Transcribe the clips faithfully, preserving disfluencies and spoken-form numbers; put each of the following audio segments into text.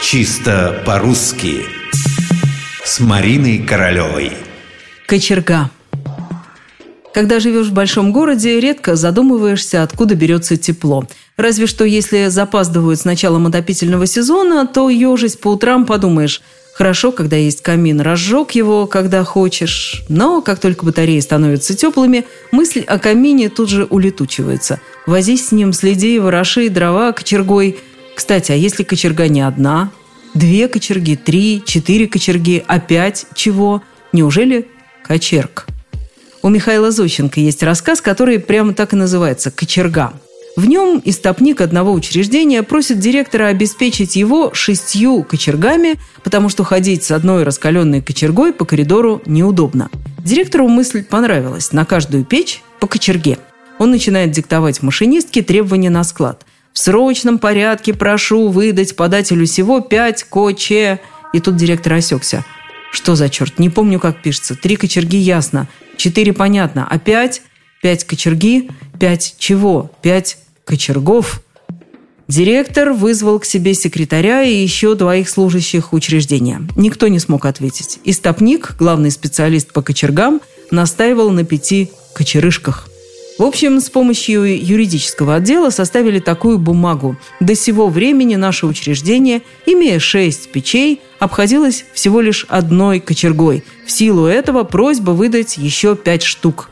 Чисто по-русски с Мариной Королевой. Кочерга. Когда живешь в большом городе, редко задумываешься, откуда берется тепло. Разве что если запаздывают с началом отопительного сезона, то ежись по утрам подумаешь: хорошо, когда есть камин, разжег его, когда хочешь. Но как только батареи становятся теплыми, мысль о камине тут же улетучивается. Возись с ним, следи, вороши дрова кочергой. Кстати, а если кочерга не одна? Две кочерги, три, четыре кочерги, опять чего? Неужели кочерг? У Михаила Зощенко есть рассказ, который прямо так и называется «Кочерга». В нем истопник одного учреждения просит директора обеспечить его шестью кочергами, потому что ходить с одной раскаленной кочергой по коридору неудобно. Директору мысль понравилась: на каждую печь по кочерге. Он начинает диктовать машинистке требования на склад. «В срочном порядке прошу выдать подателю сего пять коче...» И тут директор осекся. «Что за черт? Не помню, как пишется. Три кочерги ясно, четыре понятно, а пять... Пять кочерги, пять чего? Пять кочергов». Директор вызвал к себе секретаря и еще двоих служащих учреждения. Никто не смог ответить. Истопник, главный специалист по кочергам, настаивал на пяти кочерышках. В общем, с помощью юридического отдела составили такую бумагу. До сего времени наше учреждение, имея шесть печей, обходилось всего лишь одной кочергой. В силу этого просьба выдать еще пять штук.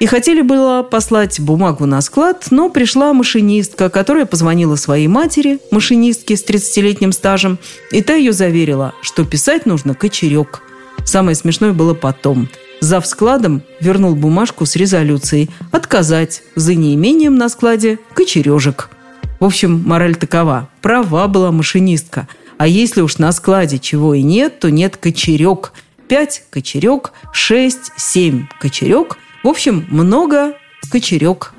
И хотели было послать бумагу на склад, но пришла машинистка, которая позвонила своей матери, машинистке с тридцатилетним стажем, и та ее заверила, что писать нужно кочерек. Самое смешное было потом. Зав складом вернул бумажку с резолюцией «Отказать за неимением на складе кочережек». В общем, мораль такова: права была машинистка. А если уж на складе чего и нет, то нет кочерек. Пять кочерек, шесть, семь кочерек. В общем, много кочерёк.